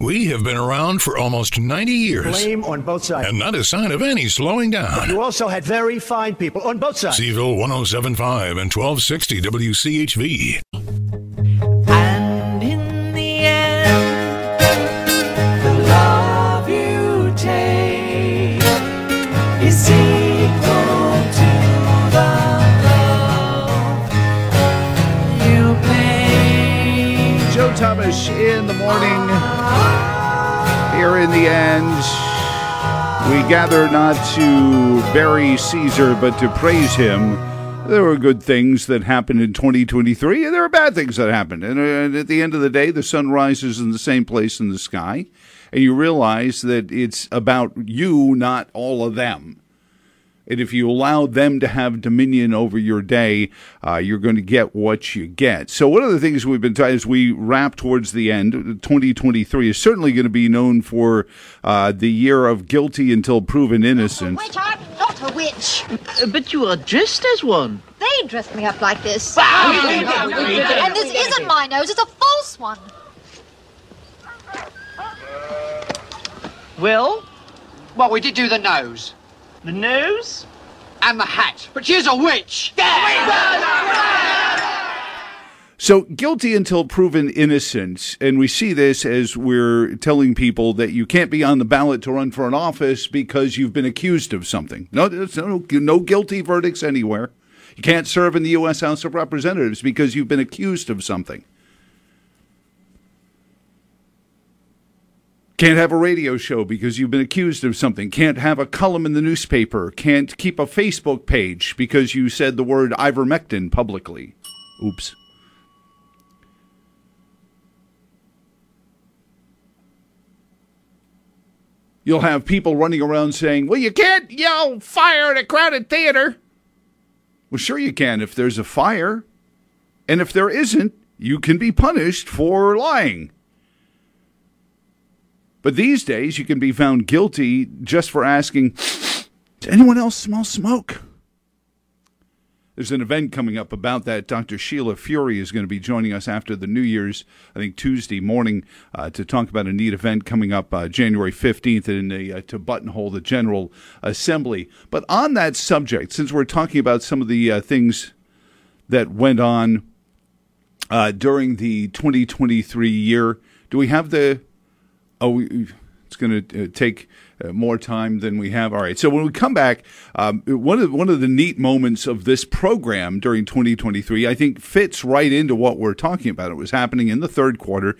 We have been around for almost 90 years. Blame on both sides. And not a sign of any slowing down. But you also had very fine people on both sides. Seville 107.5 and 1260 WCHV. And in the end, the love you take is equal to the love you pay. Joe Thomas in the morning. Here in the end, we gather not to bury Caesar, but to praise him. There were good things that happened in 2023, and there are bad things that happened. And at the end of the day, the sun rises in the same place in the sky, and you realize that it's about you, not all of them. And if you allow them to have dominion over your day, you're going to get what you get. So one of the things we've been talking as we wrap towards the end, 2023 is certainly going to be known for the year of guilty until proven innocent. Wait, I'm not a witch. But you are dressed as one. They dressed me up like this. And this isn't my nose, it's a false one. Well, we did do the nose. The nose? And the hat. But she's a witch! So, guilty until proven innocent. And we see this as we're telling people that you can't be on the ballot to run for an office because you've been accused of something. No guilty verdicts anywhere. You can't serve in the U.S. House of Representatives because you've been accused of something. Can't have a radio show because you've been accused of something. Can't have a column in the newspaper. Can't keep a Facebook page because you said the word ivermectin publicly. Oops. You'll have people running around saying, well, you can't yell fire at a crowded theater. Well, sure you can if there's a fire. And if there isn't, you can be punished for lying. But these days, you can be found guilty just for asking, does anyone else smell smoke? There's an event coming up about that. Dr. Sheila Fury is going to be joining us after the New Year's, I think Tuesday morning, to talk about a neat event coming up January 15th to buttonhole the General Assembly. But on that subject, since we're talking about some of the things that went on during the 2023 year, do we have the... Oh, it's going to take more time than we have. All right. So when we come back, one of the neat moments of this program during 2023, I think, fits right into what we're talking about. It was happening in the third quarter.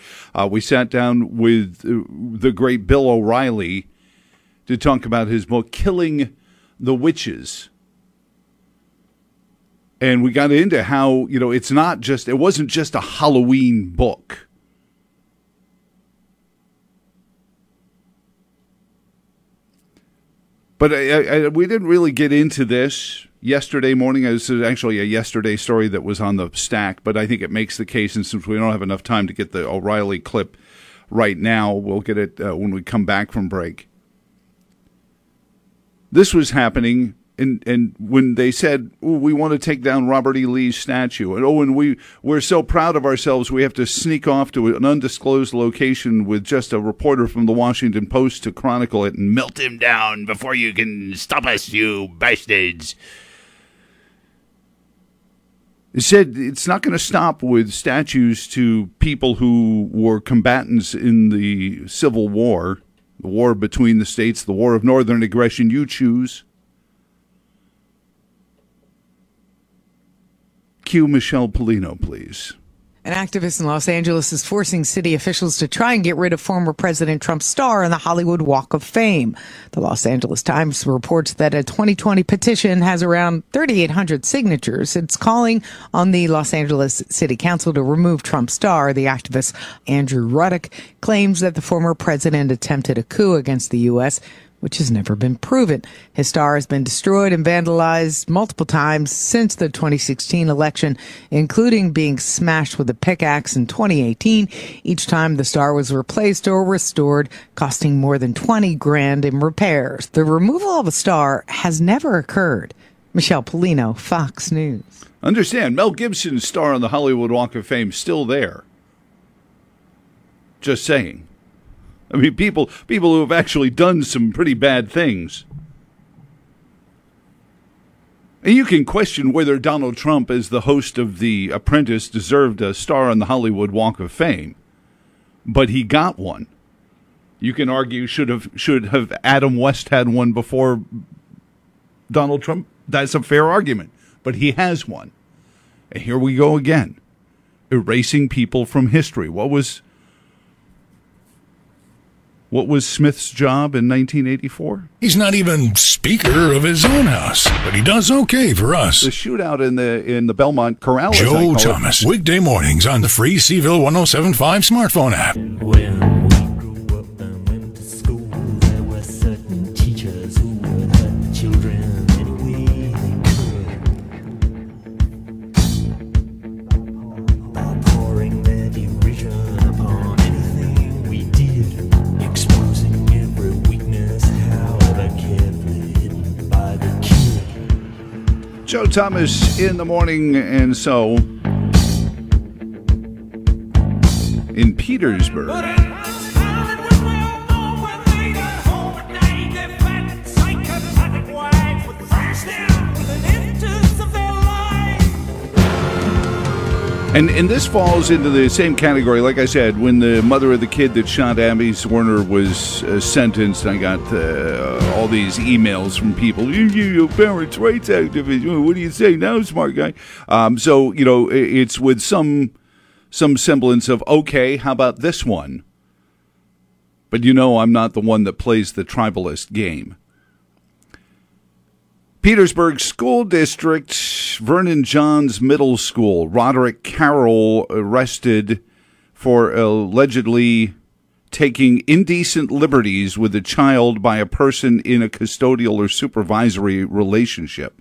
We sat down with the great Bill O'Reilly to talk about his book, Killing the Witches. And we got into how, it's not just, it wasn't just a Halloween book. But we didn't really get into this yesterday morning. This is actually a yesterday story that was on the stack, but I think it makes the case. And since we don't have enough time to get the O'Reilly clip right now, we'll get it when we come back from break. This was happening, and when they said, we want to take down Robert E. Lee's statue, and we're so proud of ourselves we have to sneak off to an undisclosed location with just a reporter from the Washington Post to chronicle it and melt him down before you can stop us, you bastards. It said it's not going to stop with statues to people who were combatants in the Civil War, the war between the states, the war of northern aggression, you choose. Cue Michelle Polino, please. An activist in Los Angeles is forcing city officials to try and get rid of former President Trump's star on the Hollywood Walk of Fame. The Los Angeles Times reports that a 2020 petition has around 3,800 signatures. It's calling on the Los Angeles City Council to remove Trump's star. The activist Andrew Ruddock claims that the former president attempted a coup against the U.S., which has never been proven. His star has been destroyed and vandalized multiple times since the 2016 election, including being smashed with a pickaxe in 2018. Each time the star was replaced or restored, costing more than $20,000 in repairs. The removal of a star has never occurred. Michelle Polino, Fox News. Understand, Mel Gibson's star on the Hollywood Walk of Fame still there. Just saying. I mean, people who have actually done some pretty bad things. And you can question whether Donald Trump, as the host of The Apprentice, deserved a star on the Hollywood Walk of Fame, but he got one. You can argue should have Adam West had one before Donald Trump? That's a fair argument, but he has one. And here we go again, erasing people from history. What was Smith's job in 1984? He's not even speaker of his own house, but he does okay for us. The shootout in the Belmont Corral. Joe Thomas, weekday mornings on the free Seville 107.5 smartphone app. When we grew up and went to school, there were certain teachers who would hurt children any way they could, by pouring their derision upon anything we did. Exposing every weakness, however carefully hidden by the kid. Joe Thomas in the morning, and so in Petersburg. And this falls into the same category, like I said, when the mother of the kid that shot Abby Zwerner was sentenced. I got all these emails from people, you parents' rights activists, what do you say now, smart guy? So, you know, it's with some semblance of, okay, how about this one? But you know I'm not the one that plays the tribalist game. Petersburg School District, Vernon Johns Middle School. Roderick Carroll arrested for allegedly taking indecent liberties with a child by a person in a custodial or supervisory relationship.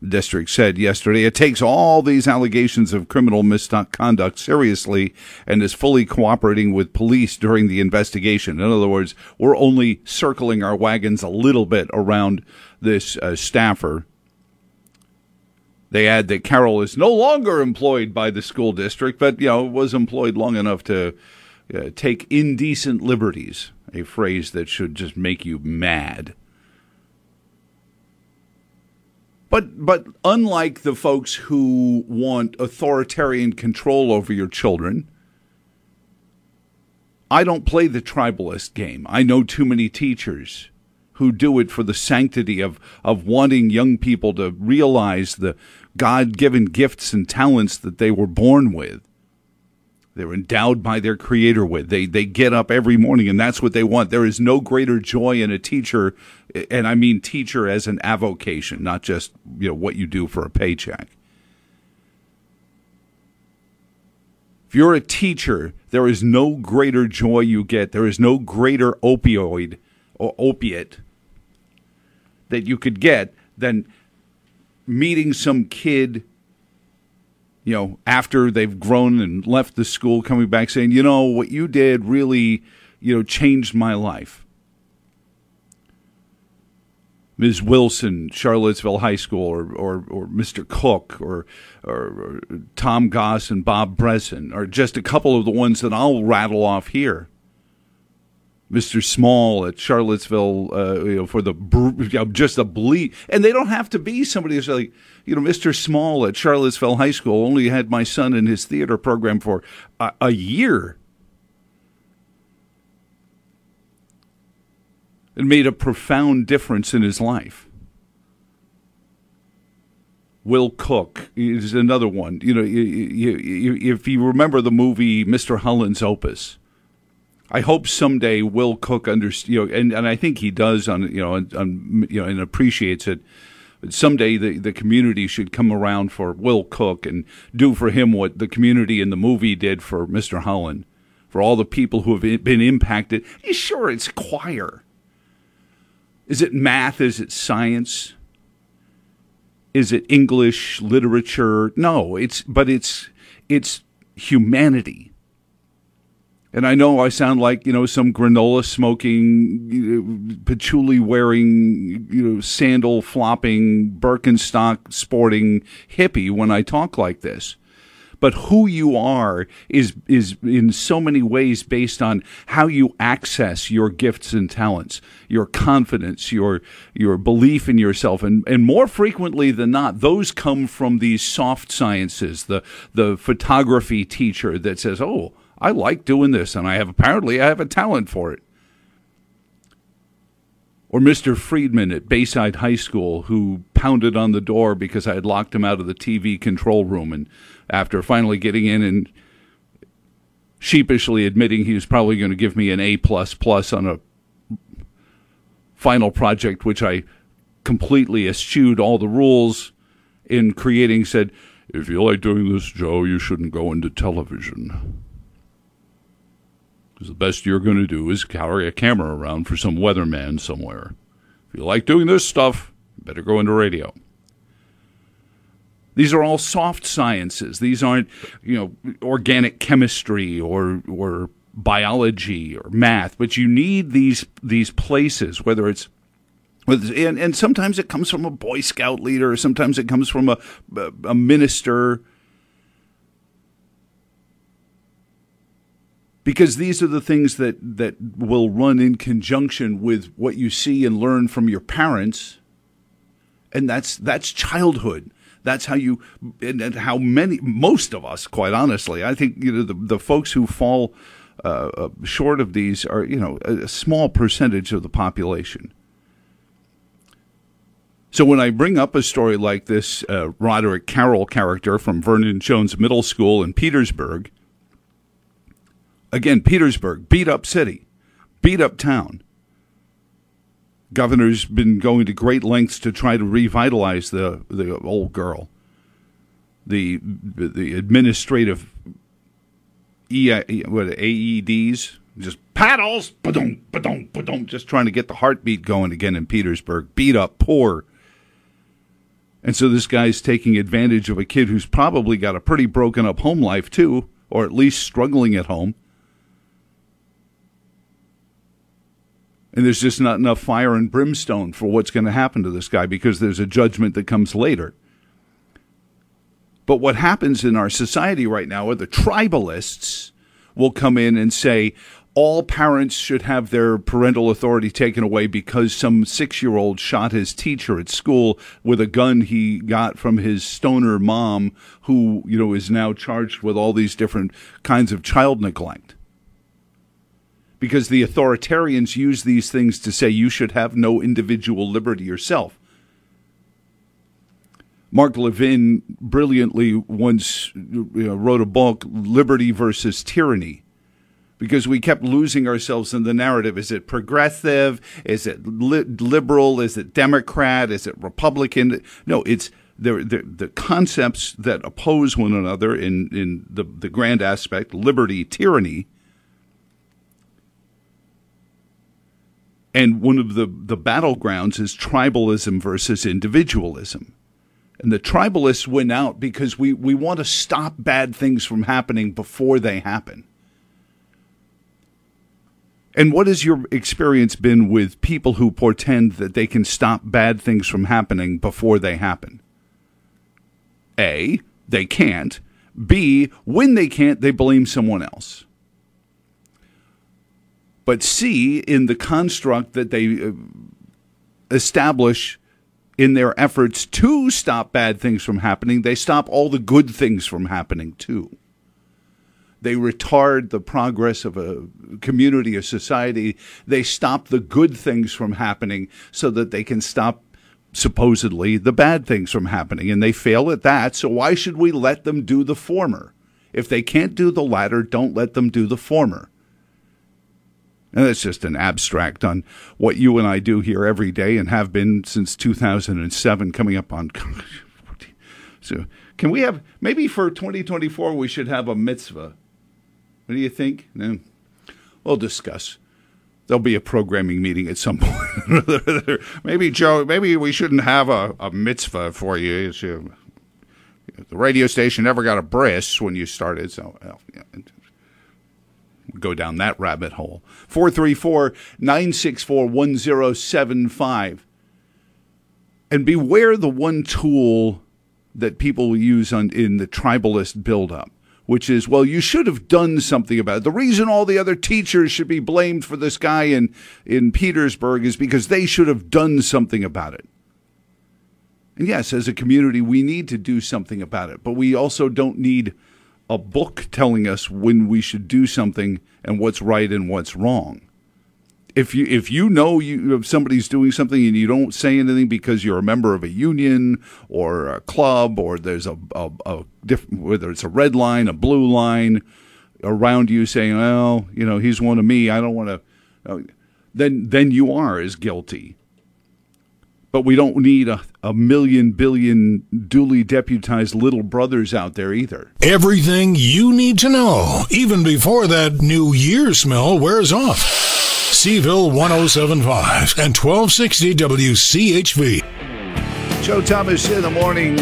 The district said yesterday it takes all these allegations of criminal misconduct seriously and is fully cooperating with police during the investigation. In other words, we're only circling our wagons a little bit around this staffer. They add that Carroll is no longer employed by the school district, but, you know, was employed long enough to take indecent liberties, a phrase that should just make you mad. But unlike the folks who want authoritarian control over your children, I don't play the tribalist game. I know too many teachers who do it for the sanctity of wanting young people to realize the God-given gifts and talents that they were born with. They're endowed by their creator with. They get up every morning, and that's what they want. There is no greater joy in a teacher, and I mean teacher as an avocation, not just, you know, what you do for a paycheck. If you're a teacher, there is no greater joy you get. There is no greater opioid or opiate that you could get than meeting some kid, you know, after they've grown and left the school, coming back saying, you know, what you did really, you know, changed my life. Ms. Wilson, Charlottesville High School, or Mr. Cook, or Tom Goss and Bob Bresson, are just a couple of the ones that I'll rattle off here. Mr. Small at Charlottesville, you know, for the, you know, just a bleed. And they don't have to be somebody who's like, you know, Mr. Small at Charlottesville High School only had my son in his theater program for a year. It made a profound difference in his life. Will Cook is another one. You know, if you remember the movie Mr. Holland's Opus, I hope someday Will Cook and I think he does and appreciates it. But someday the community should come around for Will Cook and do for him what the community in the movie did for Mr. Holland, for all the people who have been impacted. Sure, it's choir. Is it math? Is it science? Is it English literature? No, it's humanity. And I know I sound like, you know, some granola-smoking, you know, patchouli-wearing, you know, sandal-flopping, Birkenstock-sporting hippie when I talk like this. but who you are is in so many ways based on how you access your gifts and talents, your confidence, your belief in yourself, and more frequently than not, those come from these soft sciences. The photography teacher that says, "Oh, I like doing this, and I have a talent for it." Or Mr. Friedman at Bayside High School, who pounded on the door because I had locked him out of the TV control room, and after finally getting in and sheepishly admitting he was probably going to give me an A++ on a final project, which I completely eschewed all the rules in creating, said, "If you like doing this, Joe, you shouldn't go into television. Because the best you're going to do is carry a camera around for some weatherman somewhere. If you like doing this stuff, you better go into radio." These are all soft sciences. These aren't, organic chemistry or biology or math. But you need these places, whether it's and sometimes it comes from a Boy Scout leader, or sometimes it comes from a minister. Because these are the things that will run in conjunction with what you see and learn from your parents, and that's childhood. That's how you and how most of us, quite honestly, I think the folks who fall short of these are a small percentage of the population. So when I bring up a story like this Roderick Carroll character from Vernon Johns Middle School in Petersburg. Again, Petersburg, beat-up city, beat-up town. Governor's been going to great lengths to try to revitalize the old girl. The administrative AEDs, just paddles, ba-dum, ba-dum, ba-dum, just trying to get the heartbeat going again in Petersburg. Beat up, poor. And so this guy's taking advantage of a kid who's probably got a pretty broken-up home life, too, or at least struggling at home. And there's just not enough fire and brimstone for what's going to happen to this guy because there's a judgment that comes later. But what happens in our society right now are the tribalists will come in and say all parents should have their parental authority taken away because some 6-year-old shot his teacher at school with a gun he got from his stoner mom who, is now charged with all these different kinds of child neglect. Because the authoritarians use these things to say you should have no individual liberty yourself. Mark Levin brilliantly once wrote a book, Liberty versus Tyranny, because we kept losing ourselves in the narrative. Is it progressive? Is it liberal? Is it Democrat? Is it Republican? No, it's the concepts that oppose one another in the grand aspect, liberty, tyranny. And one of the battlegrounds is tribalism versus individualism. And the tribalists win out because we want to stop bad things from happening before they happen. And what has your experience been with people who portend that they can stop bad things from happening before they happen? A, they can't. B, when they can't, they blame someone else. But C, in the construct that they establish in their efforts to stop bad things from happening, they stop all the good things from happening too. They retard the progress of a community or society. They stop the good things from happening so that they can stop, supposedly, the bad things from happening. And they fail at that, so why should we let them do the former? If they can't do the latter, don't let them do the former. And that's just an abstract on what you and I do here every day and have been since 2007, coming up on... So can we have, maybe for 2024, we should have a mitzvah. What do you think? No. We'll discuss. There'll be a programming meeting at some point. Maybe, Joe, maybe we shouldn't have a mitzvah for you. The radio station never got a bris when you started, so go down that rabbit hole. 434-964-1075. And beware the one tool that people use in the tribalist buildup, which is, well, you should have done something about it. The reason all the other teachers should be blamed for this guy in Petersburg is because they should have done something about it. And yes, as a community, we need to do something about it, but we also don't need a book telling us when we should do something and what's right and what's wrong. If you know if somebody's doing something and you don't say anything because you're a member of a union or a club, or there's whether it's a red line, a blue line around you saying, well, you know, he's one of me, I don't want to, then you are as guilty. But we don't need a million billion duly deputized little brothers out there either. Everything you need to know, even before that New Year smell wears off. Seville 107.5 and 1260 WCHV. Joe Thomas in the morning,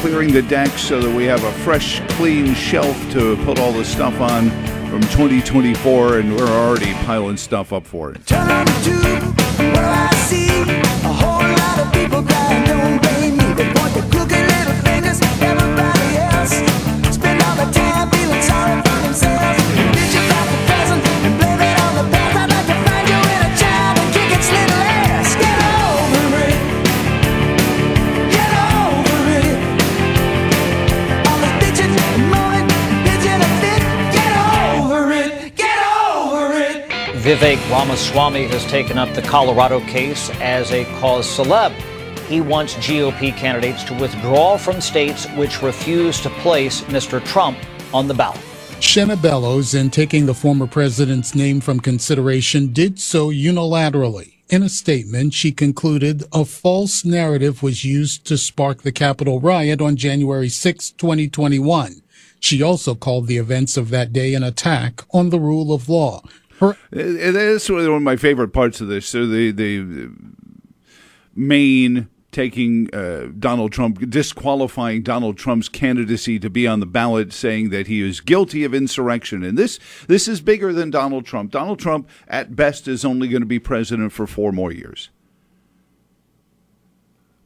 clearing the deck so that we have a fresh, clean shelf to put all the stuff on from 2024, and we're already piling stuff up for it. Time to I see a whole lot of people crying, don't blame me. They point their crooked little fingers, everybody else. Spend all the time feeling sorry for themselves. Did you find the present and blame it on the past? I'd like to find you in a child and kick its little ass. Get over it. Get over it. All the bitching and moaning, pitching a fit. Get over it. Get over it. Vivek Ramaswamy has taken up the Colorado case as a cause celeb. He wants GOP candidates to withdraw from states which refuse to place Mr. Trump on the ballot. Shenna Bellows, in taking the former president's name from consideration, did so unilaterally. In a statement, she concluded a false narrative was used to spark the Capitol riot on January 6, 2021. She also called the events of that day an attack on the rule of law. That's one of my favorite parts of this. So the Maine taking Donald Trump, disqualifying Donald Trump's candidacy to be on the ballot, saying that he is guilty of insurrection. And this is bigger than Donald Trump. Donald Trump, at best, is only going to be president for 4 more years.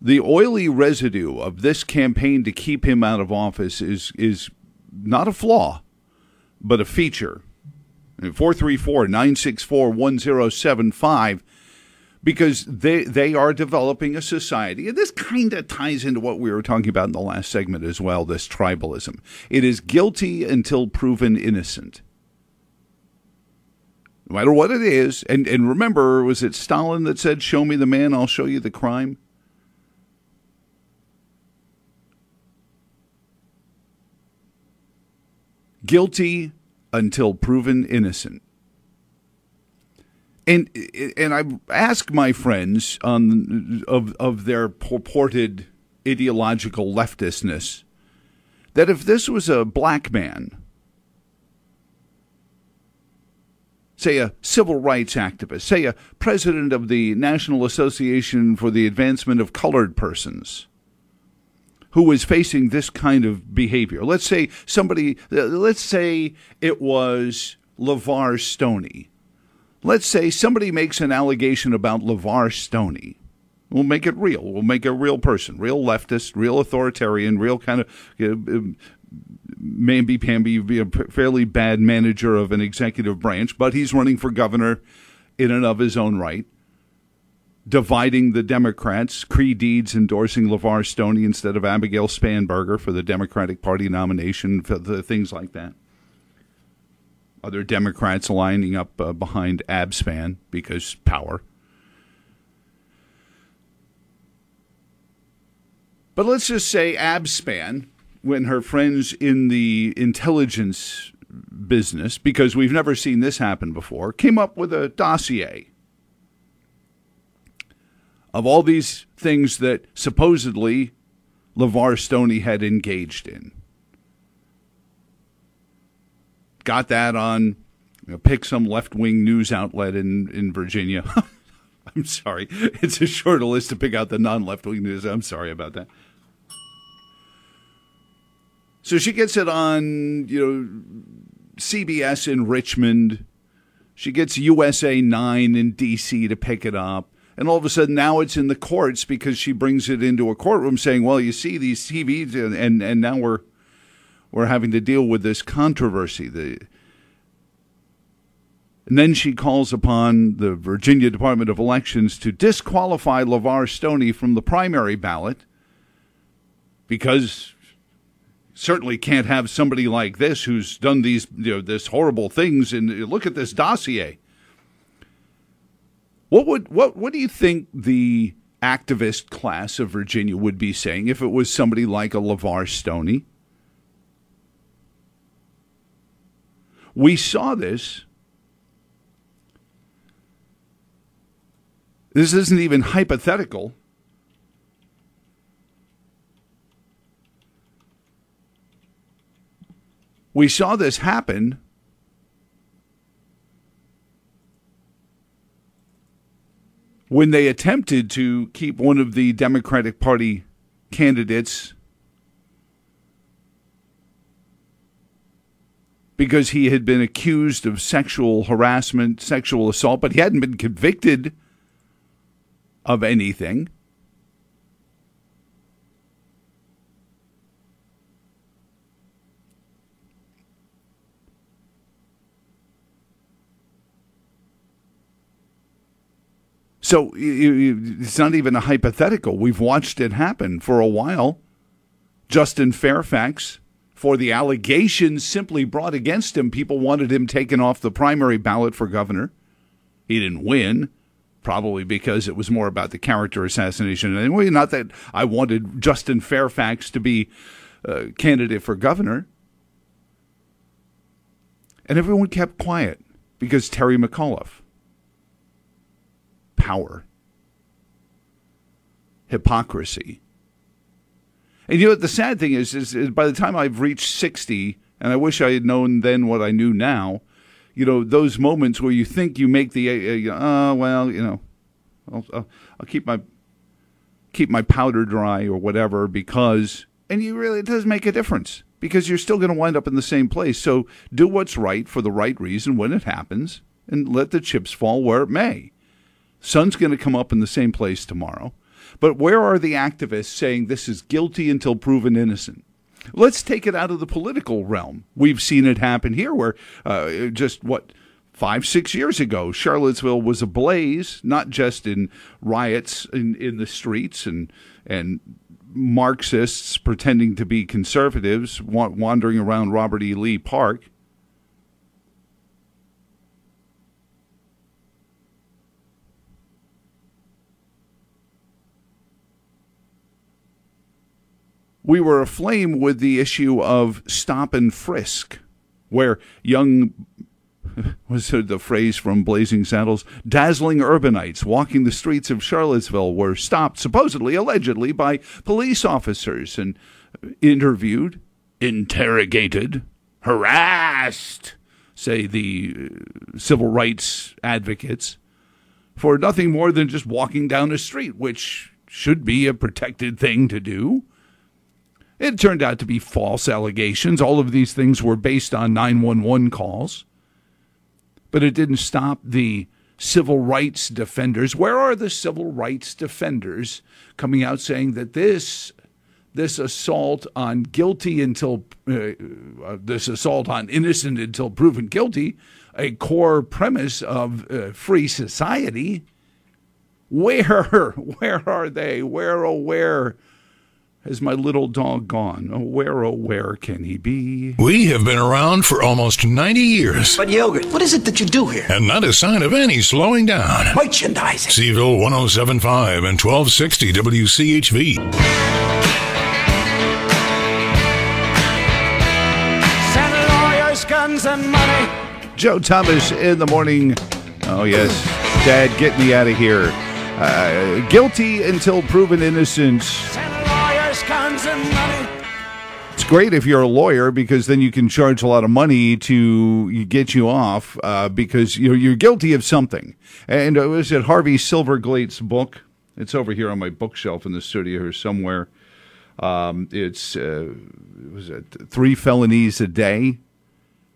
The oily residue of this campaign to keep him out of office is not a flaw, but a feature. 434-964-1075, because they are developing a society. And this kind of ties into what we were talking about in the last segment as well, this tribalism. It is guilty until proven innocent. No matter what it is, and remember, was it Stalin that said, show me the man, I'll show you the crime? Guilty until proven innocent. And I ask my friends of their purported ideological leftistness that if this was a black man, say a civil rights activist, say a president of the National Association for the Advancement of Colored Persons, who was facing this kind of behavior. Let's say it was LeVar Stoney. Let's say somebody makes an allegation about LeVar Stoney. We'll make it real. We'll make a real person, real leftist, real authoritarian, real kind of mamby-pamby, a fairly bad manager of an executive branch, but he's running for governor in and of his own right. Dividing the Democrats, Cree Deeds endorsing LeVar Stoney instead of Abigail Spanberger for the Democratic Party nomination, for the things like that. Other Democrats lining up behind Abspan because power. But let's just say Abspan, when her friends in the intelligence business, because we've never seen this happen before, came up with a dossier of all these things that supposedly LeVar Stoney had engaged in. Got that on, pick some left-wing news outlet in Virginia. I'm sorry. It's a shorter list to pick out the non-left-wing news. I'm sorry about that. So she gets it on, CBS in Richmond. She gets USA 9 in D.C. to pick it up. And all of a sudden now it's in the courts because she brings it into a courtroom saying, well, you see these TVs and now we're having to deal with this controversy. And then she calls upon the Virginia Department of Elections to disqualify LeVar Stoney from the primary ballot because certainly can't have somebody like this who's done these, you know, this horrible things. And look at this dossier. What do you think the activist class of Virginia would be saying if it was somebody like a LeVar Stoney? We saw this. This isn't even hypothetical. We saw this happen when they attempted to keep one of the Democratic Party candidates because he had been accused of sexual harassment, sexual assault, but he hadn't been convicted of anything. So it's not even a hypothetical. We've watched it happen for a while. Justin Fairfax, for the allegations simply brought against him, people wanted him taken off the primary ballot for governor. He didn't win, probably because it was more about the character assassination. Anyway, not that I wanted Justin Fairfax to be a candidate for governor. And everyone kept quiet because Terry McAuliffe. Power, hypocrisy. And you know what the sad thing is by the time I've reached 60, and I wish I had known then what I knew now, you know, those moments where you think you make the, well, you know, I'll keep my powder dry or whatever because, and you really, it doesn't make a difference because you're still going to wind up in the same place. So do what's right for the right reason when it happens and let the chips fall where it may. Sun's going to come up in the same place tomorrow. But where are the activists saying this is guilty until proven innocent? Let's take it out of the political realm. We've seen it happen here where just, 5-6 years ago, Charlottesville was ablaze, not just in riots in the streets and Marxists pretending to be conservatives wandering around Robert E. Lee Park. We were aflame with the issue of stop and frisk, where young, what's the phrase from Blazing Saddles? Dazzling urbanites walking the streets of Charlottesville were stopped, supposedly, allegedly, by police officers and interviewed, interrogated, harassed, say the civil rights advocates, for nothing more than just walking down a street, which should be a protected thing to do. It turned out to be false allegations. All of these things were based on 911 calls. But it didn't stop the civil rights defenders. Where are the civil rights defenders coming out saying that this assault on guilty until this assault on innocent until proven guilty, a core premise of free society? Where are they? Where, oh, where? Has my little dog gone? Oh, where can he be? We have been around for almost 90 years. But yogurt, what is it that you do here? And not a sign of any slowing down. Merchandising. Seville 107.5 and 1260 WCHV. Send lawyers, guns, and money. Joe Thomas in the morning. Oh, yes. Dad, get me out of here. Guilty until proven innocent. It's great if you're a lawyer because then you can charge a lot of money to get you off because you're guilty of something. And it was at Harvey Silverglate's book. It's over here on my bookshelf in the studio or somewhere. It was 3 Felonies a Day.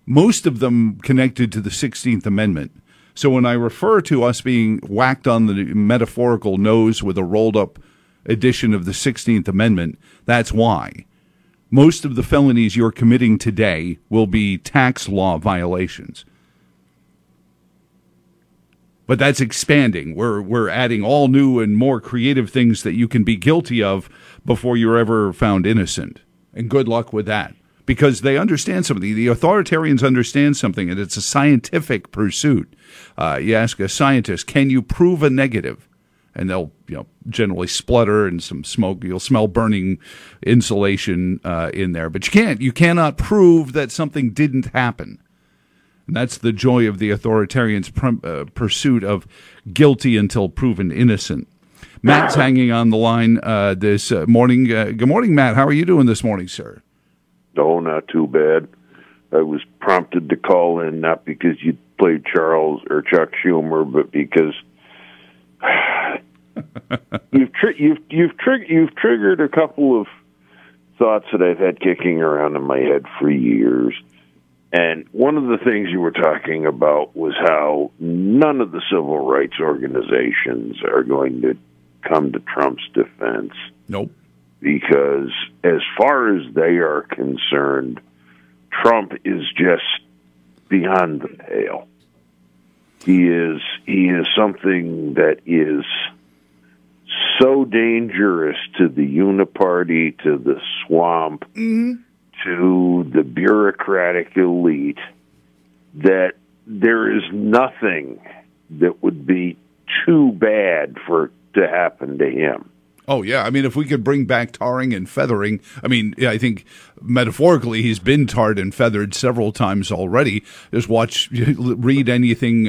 Most of them connected to the 16th Amendment. So when I refer to us being whacked on the metaphorical nose with a rolled-up edition of the 16th Amendment, that's why. Most of the felonies you're committing today will be tax law violations. But that's expanding. We're adding all new and more creative things that you can be guilty of before you're ever found innocent. And good luck with that. Because they understand something. The authoritarians understand something, and it's a scientific pursuit. You ask a scientist, can you prove a negative? And they'll generally splutter and some smoke. You'll smell burning insulation in there. But you can't. You cannot prove that something didn't happen. And that's the joy of the authoritarians' pursuit of guilty until proven innocent. Matt's hanging on the line this morning. Good morning, Matt. How are you doing this morning, sir? Oh, not too bad. I was prompted to call in, not because you played Charles or Chuck Schumer, but because you've triggered a couple of thoughts that I've had kicking around in my head for years. And one of the things you were talking about was how none of the civil rights organizations are going to come to Trump's defense. Nope. Because as far as they are concerned, Trump is just beyond the pale. He is something that is so dangerous to the uniparty, to the swamp, to the bureaucratic elite, that there is nothing that would be too bad for to happen to him. Oh, yeah. I mean, if we could bring back tarring and feathering, I mean, I think metaphorically he's been tarred and feathered several times already. Just read anything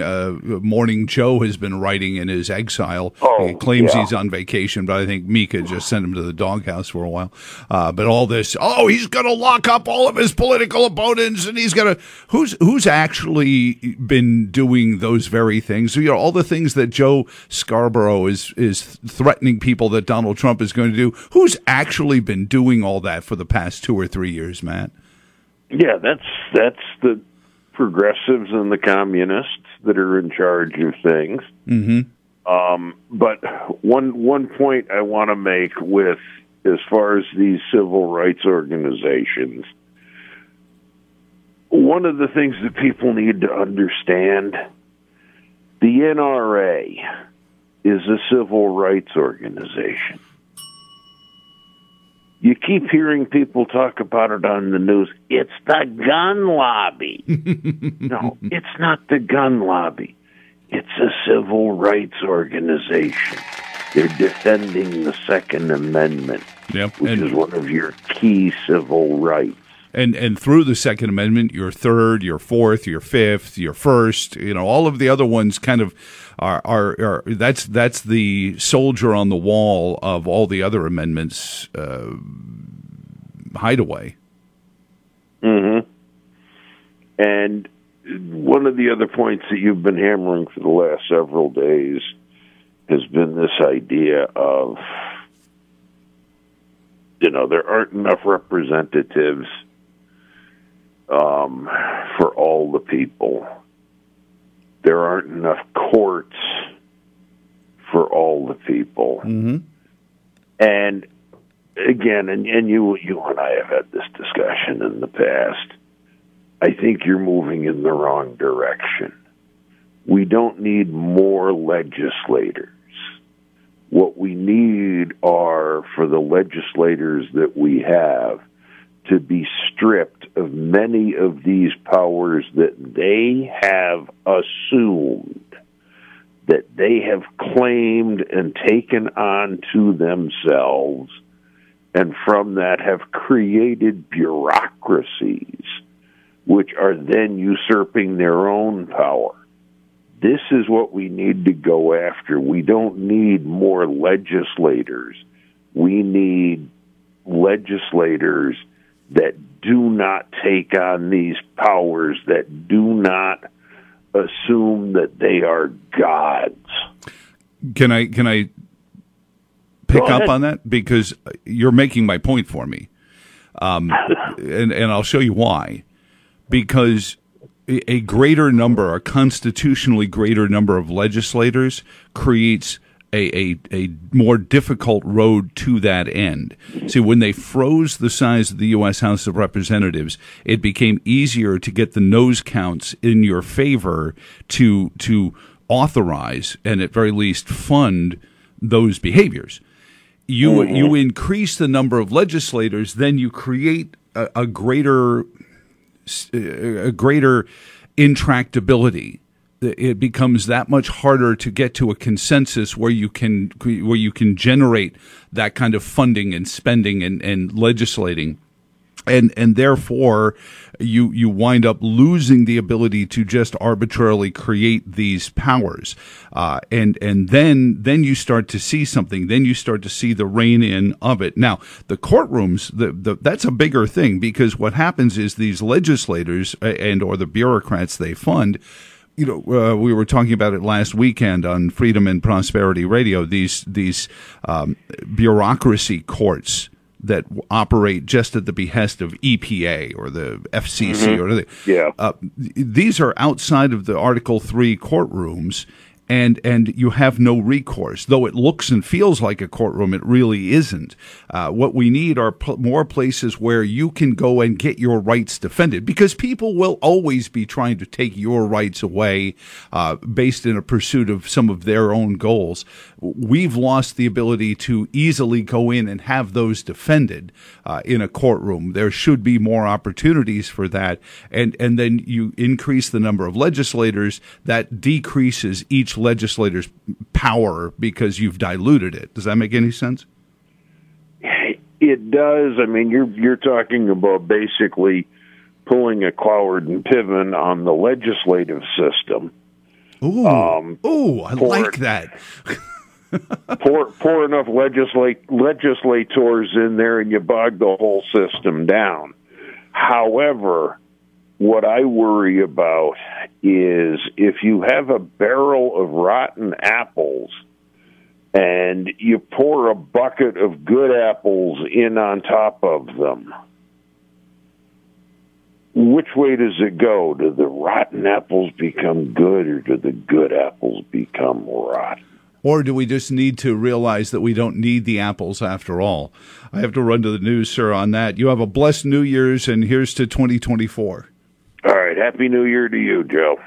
Morning Joe has been writing in his exile. Oh, he claims he's on vacation, but I think Mika just sent him to the doghouse for a while. But all this, he's going to lock up all of his political opponents, and he's going to... Who's actually been doing those very things? All the things that Joe Scarborough is threatening people that Donald Trump is going to do. Who's actually been doing all that for the past 2 or 3 years, Matt? Yeah, that's the progressives and the communists that are in charge of things. Mm-hmm. But one point I want to make with as far as these civil rights organizations, one of the things that people need to understand, the NRA is a civil rights organization. You keep hearing people talk about it on the news. It's the gun lobby. No, it's not the gun lobby. It's a civil rights organization. They're defending the Second Amendment, which is one of your key civil rights. And through the Second Amendment, your third, your fourth, your fifth, your first, all of the other ones kind of are that's the soldier on the wall of all the other amendments hideaway. Mm-hmm. And one of the other points that you've been hammering for the last several days has been this idea of, there aren't enough representatives for all the people. There aren't enough courts for all the people. Mm-hmm. And again, and you and I have had this discussion in the past, I think you're moving in the wrong direction. We don't need more legislators. What we need are for the legislators that we have to be stripped of many of these powers that they have assumed, that they have claimed and taken on to themselves, and from that have created bureaucracies, which are then usurping their own power. This is what we need to go after. We don't need more legislators. We need legislators that do not take on these powers, that do not assume that they are gods. Can I pick up on that? Because you're making my point for me, and I'll show you why. Because a greater number, a constitutionally greater number of legislators creates a more difficult road to that end. See, when they froze the size of the U.S. House of Representatives, it became easier to get the nose counts in your favor to authorize and at very least fund those behaviors. You increase the number of legislators, then you create a greater intractability. It becomes that much harder to get to a consensus where you can generate that kind of funding and spending and legislating, and therefore you wind up losing the ability to just arbitrarily create these powers, and then you start to see something. Then you start to see the rein in of it. Now the courtrooms, that's a bigger thing, because what happens is these legislators and or the bureaucrats they fund. You know, we were talking about it last weekend on Freedom and Prosperity Radio, these bureaucracy courts that operate just at the behest of EPA or the FCC. Mm-hmm. or the, yeah. These are outside of the Article III courtrooms, and you have no recourse. Though it looks and feels like a courtroom, it really isn't. What we need are more places where you can go and get your rights defended, because people will always be trying to take your rights away based in a pursuit of some of their own goals. We've lost the ability to easily go in and have those defended in a courtroom. There should be more opportunities for that. And then you increase the number of legislators. That decreases each legislator's power because you've diluted it. Does that make any sense? It does. I mean, you're talking about basically pulling a Cloward and Piven on the legislative system. Ooh, I like that. pour enough legislators in there and you bog the whole system down. However, what I worry about is if you have a barrel of rotten apples and you pour a bucket of good apples in on top of them, which way does it go? Do the rotten apples become good, or do the good apples become rotten? Or do we just need to realize that we don't need the apples after all? I have to run to the news, sir, on that. You have a blessed New Year's, and here's to 2024. All right. Happy New Year to you, Joe.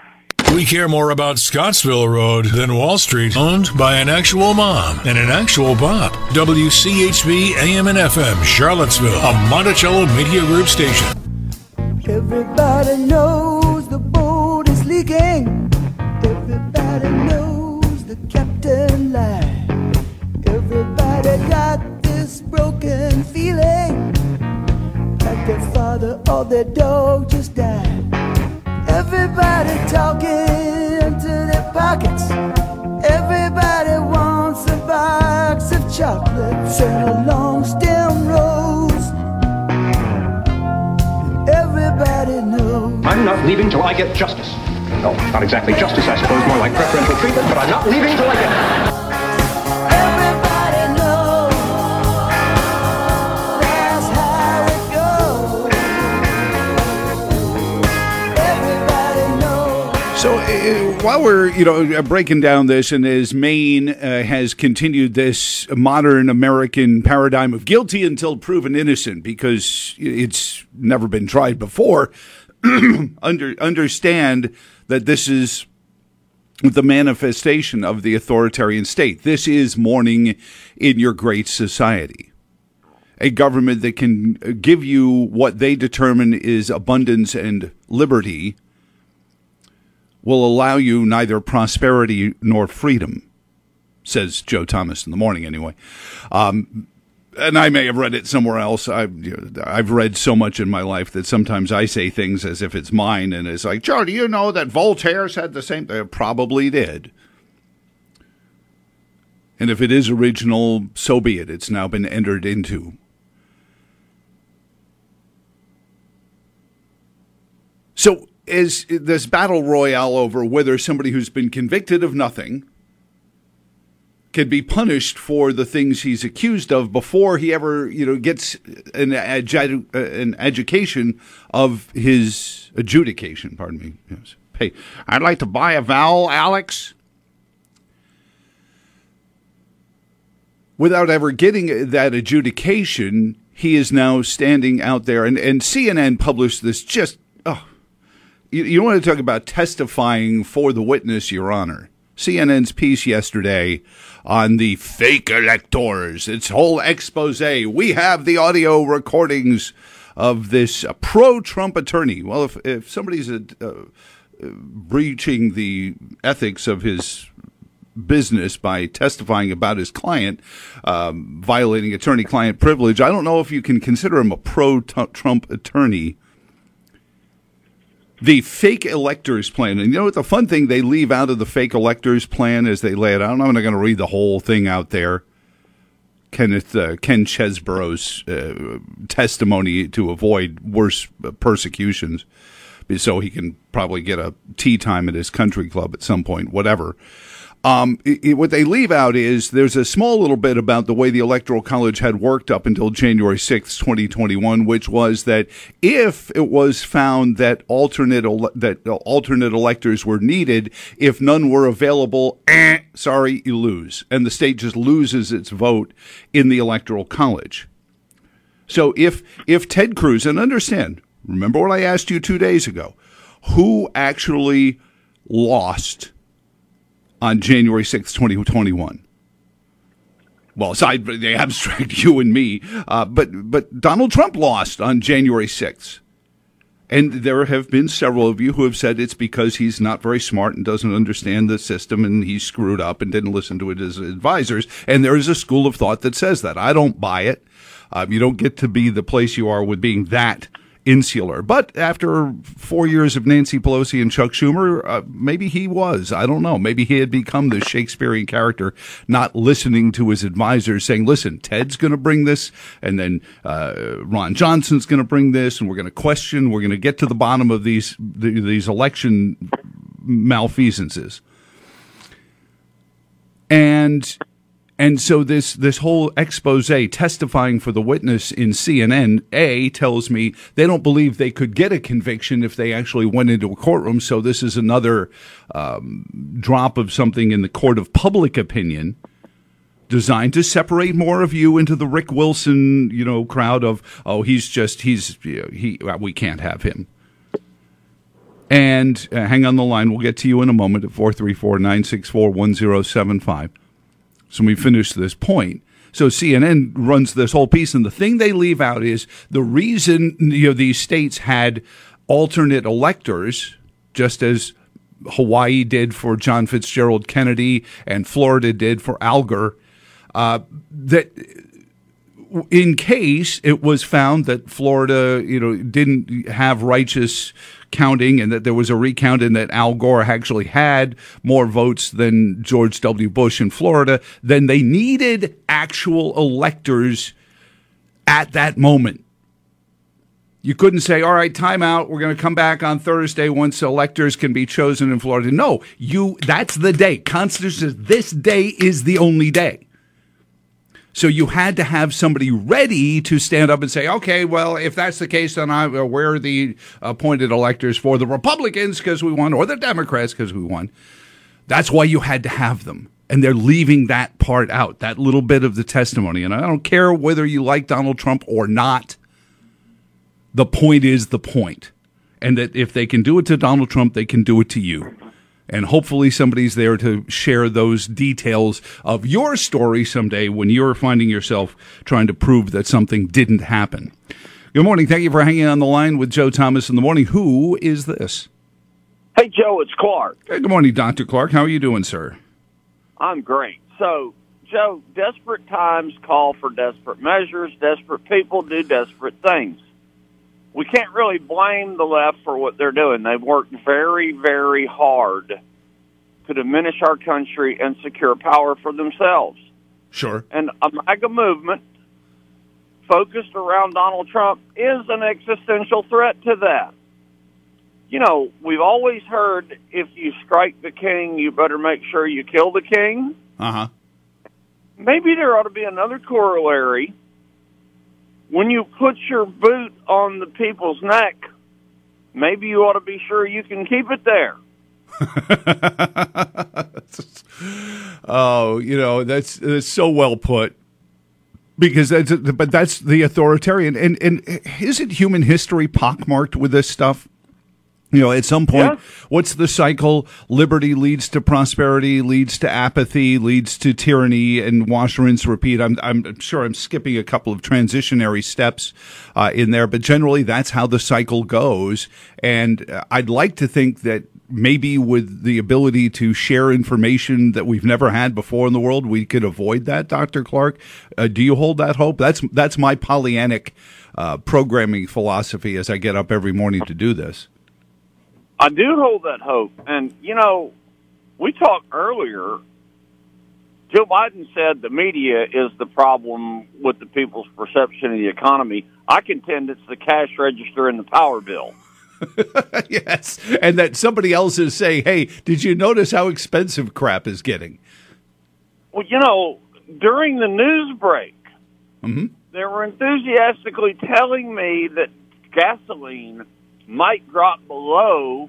We care more about Scottsville Road than Wall Street, owned by an actual mom and an actual pop. WCHV AM and FM, Charlottesville, a Monticello Media Group station. Everybody knows the boat is leaking. Everybody knows the captain lied. Everybody got this broken feeling. Like their father or their dog just died. Everybody talking to their pockets. Everybody wants a box of chocolates and a long stem rose. Everybody knows. I'm not leaving till I get justice. No, not exactly justice, I suppose, more like preferential treatment, but I'm not leaving till I get justice. So while we're, breaking down this, and as Maine has continued this modern American paradigm of guilty until proven innocent, because it's never been tried before, understand that this is the manifestation of the authoritarian state. This is morning in your great society. A government that can give you what they determine is abundance and liberty will allow you neither prosperity nor freedom, says Joe Thomas in the morning anyway. And I may have read it somewhere else. I've read so much in my life that sometimes I say things as if it's mine, and it's like, Joe, do you know that Voltaire said the same thing? Probably did. And if it is original, so be it. It's now been entered into. So is this battle royale over whether somebody who's been convicted of nothing can be punished for the things he's accused of before he ever, gets an education of his adjudication. Pardon me. Yes. Hey, I'd like to buy a vowel, Alex. Without ever getting that adjudication, he is now standing out there. And CNN published this just, you want to talk about testifying for the witness, Your Honor. CNN's piece yesterday on the fake electors, its whole expose. We have the audio recordings of this pro-Trump attorney. Well, if somebody's breaching the ethics of his business by testifying about his client, violating attorney-client privilege, I don't know if you can consider him a pro-Trump attorney. The fake electors plan, and you know what the fun thing they leave out of the fake electors plan as they lay it out? I'm not going to read the whole thing out there. Ken Chesborough's testimony to avoid worse persecutions, so he can probably get a tea time at his country club at some point, whatever. What they leave out is there's a small little bit about the way the Electoral College had worked up until January 6th, 2021, which was that if it was found that alternate electors were needed, if none were available, sorry, you lose. And the state just loses its vote in the Electoral College. So if Ted Cruz, and understand, remember what I asked you 2 days ago, who actually lost on January 6th, 2021? Well, aside from the abstract you and me, but Donald Trump lost on January 6th. And there have been several of you who have said it's because he's not very smart and doesn't understand the system and he screwed up and didn't listen to his advisors. And there is a school of thought that says that. I don't buy it. You don't get to be the place you are with being that insular. But after 4 years of Nancy Pelosi and Chuck Schumer, maybe he was. I don't know. Maybe he had become this Shakespearean character, not listening to his advisors, saying, listen, Ted's going to bring this, and then Ron Johnson's going to bring this, and we're going to question, we're going to get to the bottom of these election malfeasances. And so this whole expose testifying for the witness in CNN, tells me they don't believe they could get a conviction if they actually went into a courtroom. So this is another drop of something in the court of public opinion designed to separate more of you into the Rick Wilson, crowd of, oh, we can't have him. And hang on the line. We'll get to you in a moment at 434-964-1075. So we finish this point. So CNN runs this whole piece, and the thing they leave out is the reason these states had alternate electors, just as Hawaii did for John Fitzgerald Kennedy and Florida did for Alger, that in case it was found that Florida, didn't have righteous counting and that there was a recount and that Al Gore actually had more votes than George W. Bush in Florida, then they needed actual electors at that moment. You couldn't say, all right, time out. We're going to come back on Thursday once electors can be chosen in Florida. No, that's the day. Constitution says this day is the only day. So you had to have somebody ready to stand up and say, okay, well, if that's the case, then we're the appointed electors for the Republicans because we won or the Democrats because we won. That's why you had to have them. And they're leaving that part out, that little bit of the testimony. And I don't care whether you like Donald Trump or not. The point is the point. And that if they can do it to Donald Trump, they can do it to you. And hopefully somebody's there to share those details of your story someday when you're finding yourself trying to prove that something didn't happen. Good morning. Thank you for hanging on the line with Joe Thomas in the morning. Who is this? Hey, Joe, it's Clark. Hey, good morning, Dr. Clark. How are you doing, sir? I'm great. So, Joe, desperate times call for desperate measures. Desperate people do desperate things. We can't really blame the left for what they're doing. They've worked very, very hard to diminish our country and secure power for themselves. Sure. And a MAGA movement focused around Donald Trump is an existential threat to that. We've always heard if you strike the king, you better make sure you kill the king. Uh-huh. maybe there ought to be another corollary. When you put your boot on the people's neck, maybe you ought to be sure you can keep it there. Oh, you know, that's so well put. Because that's the authoritarian. And isn't human history pockmarked with this stuff? You know, at some point, what's the cycle? Liberty leads to prosperity, leads to apathy, leads to tyranny, and wash, rinse, repeat. I'm sure I'm skipping a couple of transitionary steps in there, but generally that's how the cycle goes. And I'd like to think that maybe with the ability to share information that we've never had before in the world, we could avoid that, Dr. Clark. Do you hold that hope? That's my Pollyannic programming philosophy as I get up every morning to do this. I do hold that hope. And, you know, we talked earlier. Joe Biden said the media is the problem with the people's perception of the economy. I contend it's the cash register and the power bill. Yes. And that somebody else is saying, hey, did you notice how expensive crap is getting? Well, you know, during the news break, they were enthusiastically telling me that gasoline might drop below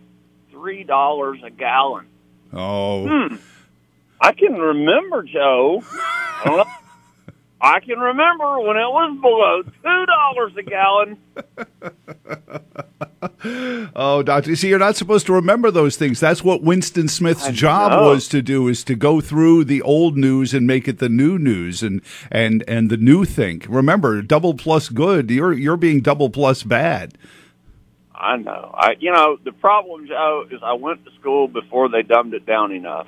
$3 a gallon. Oh. I can remember, Joe. I can remember when it was below $2 a gallon. Oh, Doctor, you see, you're not supposed to remember those things. That's what Winston Smith's job was to do, is to go through the old news and make it the new news and the new thing. Remember, double plus good, you're being double plus bad. I know. You know, the problem, Joe, is I went to school before they dumbed it down enough.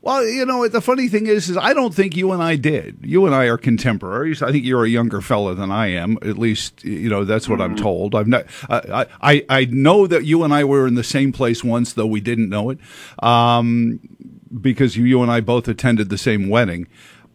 Well, you know, the funny thing is I don't think you and I did. You and I are contemporaries. I think you're a younger fella than I am. At least, you know, that's what I'm told. I'm not. I know that you and I were in the same place once, though we didn't know it, because you and I both attended the same wedding.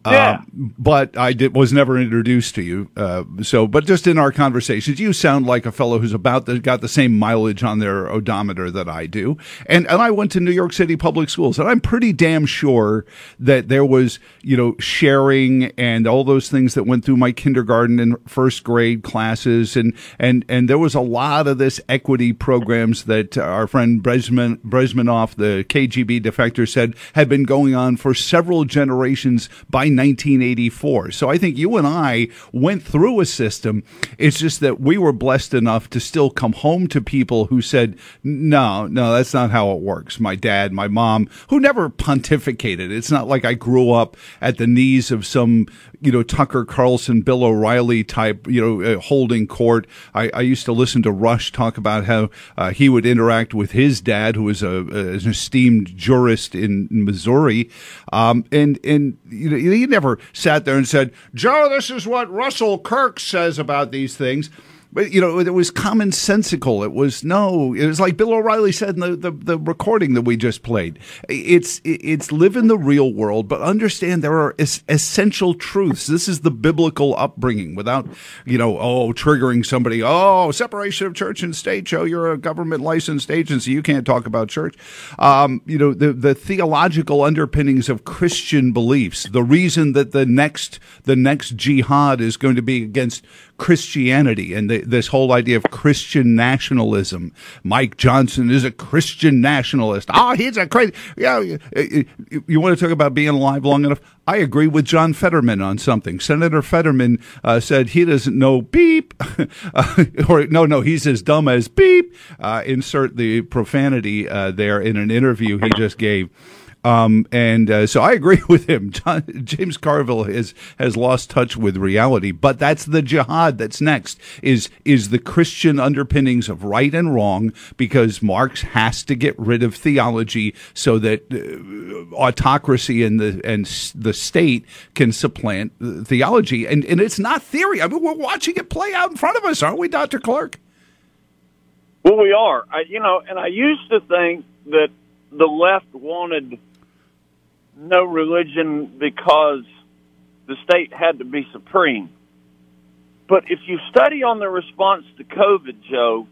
Yeah. But I was never introduced to you. But just in our conversations, you sound like a fellow who's got the same mileage on their odometer that I do. And I went to New York City public schools, and I'm pretty damn sure that there was, you know, sharing and all those things that went through my kindergarten and first grade classes. And there was a lot of this equity programs that our friend Bresmanov, the KGB defector, said had been going on for several generations by 1984. So I think you and I went through a system. It's just that we were blessed enough to still come home to people who said, no, that's not how it works. My dad, my mom, who never pontificated. It's not like I grew up at the knees of some, you know, Tucker Carlson, Bill O'Reilly type, you know, holding court. I used to listen to Rush talk about how he would interact with his dad, who was an esteemed jurist in Missouri. And you know, he never sat there and said, Joe, this is what Russell Kirk says about these things. But, you know, it was commonsensical. It was like Bill O'Reilly said in the recording that we just played. It's live in the real world, but understand there are essential truths. This is the biblical upbringing without, you know, triggering somebody. Oh, separation of church and state, Joe. You're a government licensed agency. You can't talk about church. You know, the theological underpinnings of Christian beliefs, the reason that the next jihad is going to be against Christianity and this whole idea of Christian nationalism. Mike Johnson is a Christian nationalist. Oh, he's a crazy. Yeah, you want to talk about being alive long enough? I agree with John Fetterman on something. Senator Fetterman said he doesn't know beep, or no, he's as dumb as beep. Insert the profanity there in an interview he just gave. So I agree with him. James Carville has lost touch with reality, but that's the jihad that's next is the Christian underpinnings of right and wrong, because Marx has to get rid of theology so that autocracy and the state can supplant theology. And it's not theory. I mean, we're watching it play out in front of us, aren't we, Dr. Clark? Well, we are. I used to think that the left wanted no religion because the state had to be supreme. But if you study on the response to COVID, Joe,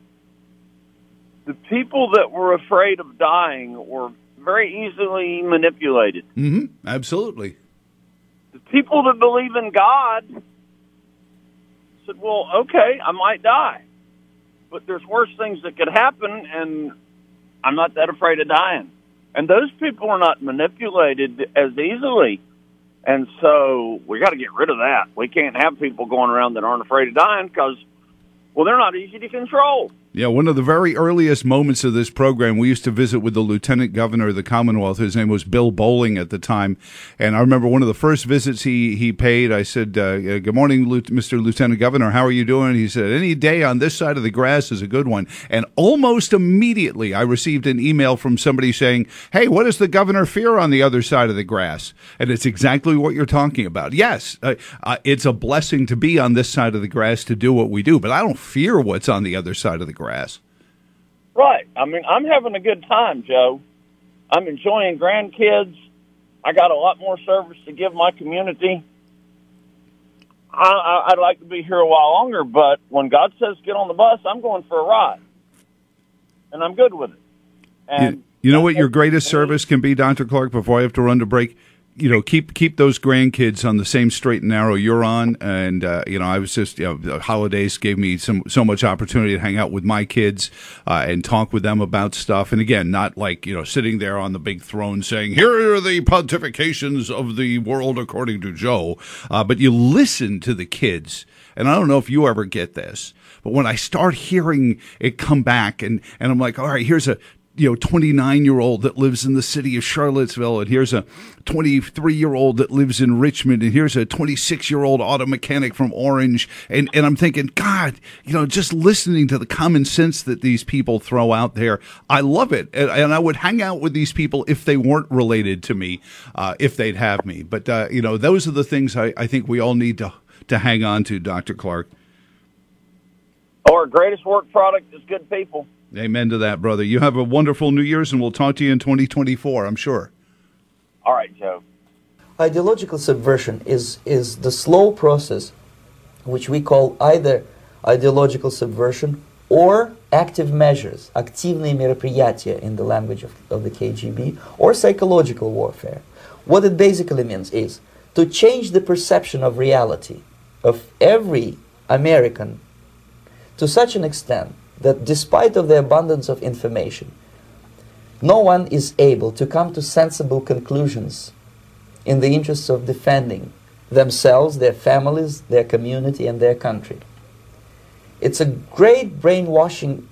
the people that were afraid of dying were very easily manipulated. Absolutely. people that believe in God said, well, okay, I might die, but there's worse things that could happen, and I'm not that afraid of dying. And those people are not manipulated as easily. And so we got to get rid of that. We can't have people going around that aren't afraid of dying because, well, they're not easy to control. Yeah, one of the very earliest moments of this program, we used to visit with the lieutenant governor of the Commonwealth. His name was Bill Bowling at the time. And I remember one of the first visits he paid, I said, good morning, Mr. Lieutenant Governor. How are you doing? He said, any day on this side of the grass is a good one. And almost immediately I received an email from somebody saying, hey, what does the governor fear on the other side of the grass? And it's exactly what you're talking about. Yes, it's a blessing to be on this side of the grass to do what we do, but I don't fear what's on the other side of the grass. Right. I mean, I'm having a good time, Joe. I'm enjoying grandkids. I got a lot more service to give my community. I'd like to be here a while longer, but when God says get on the bus, I'm going for a ride, and I'm good with it. And you know what your greatest service can be, Dr. Clark, before I have to run to break? You know, keep those grandkids on the same straight and narrow you're on. And, you know, I was just, the holidays gave me so much opportunity to hang out with my kids and talk with them about stuff. And again, not like, you know, sitting there on the big throne saying, here are the pontifications of the world according to Joe. But you listen to the kids. And I don't know if you ever get this, but when I start hearing it come back and I'm like, all right, here's a, 29-year-old that lives in the city of Charlottesville, and here's a 23-year-old that lives in Richmond, and here's a 26-year-old auto mechanic from Orange, and I'm thinking, God, just listening to the common sense that these people throw out there, I love it, and I would hang out with these people if they weren't related to me, if they'd have me. But, those are the things I think we all need to hang on to, Dr. Clark. Our greatest work product is good people. Amen to that, brother. You have a wonderful New Year's, and we'll talk to you in 2024, I'm sure. All right, Joe. Ideological subversion is the slow process, which we call either ideological subversion or active measures, активные мероприятия in the language of the KGB, or psychological warfare. What it basically means is to change the perception of reality of every American to such an extent that despite of the abundance of information, no one is able to come to sensible conclusions in the interests of defending themselves, their families, their community, and their country. It's a great brainwashing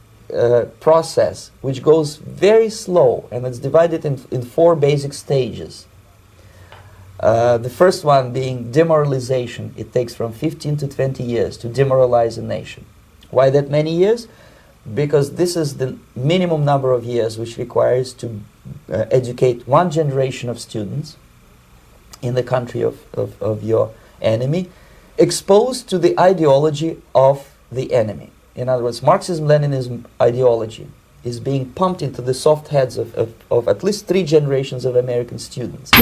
process which goes very slow, and it's divided in four basic stages. The first one being demoralization. It takes from 15 to 20 years to demoralize a nation. Why that many years? Because this is the minimum number of years which requires to educate one generation of students in the country of your enemy, exposed to the ideology of the enemy. In other words, Marxism-Leninism ideology is being pumped into the soft heads of at least three generations of American students.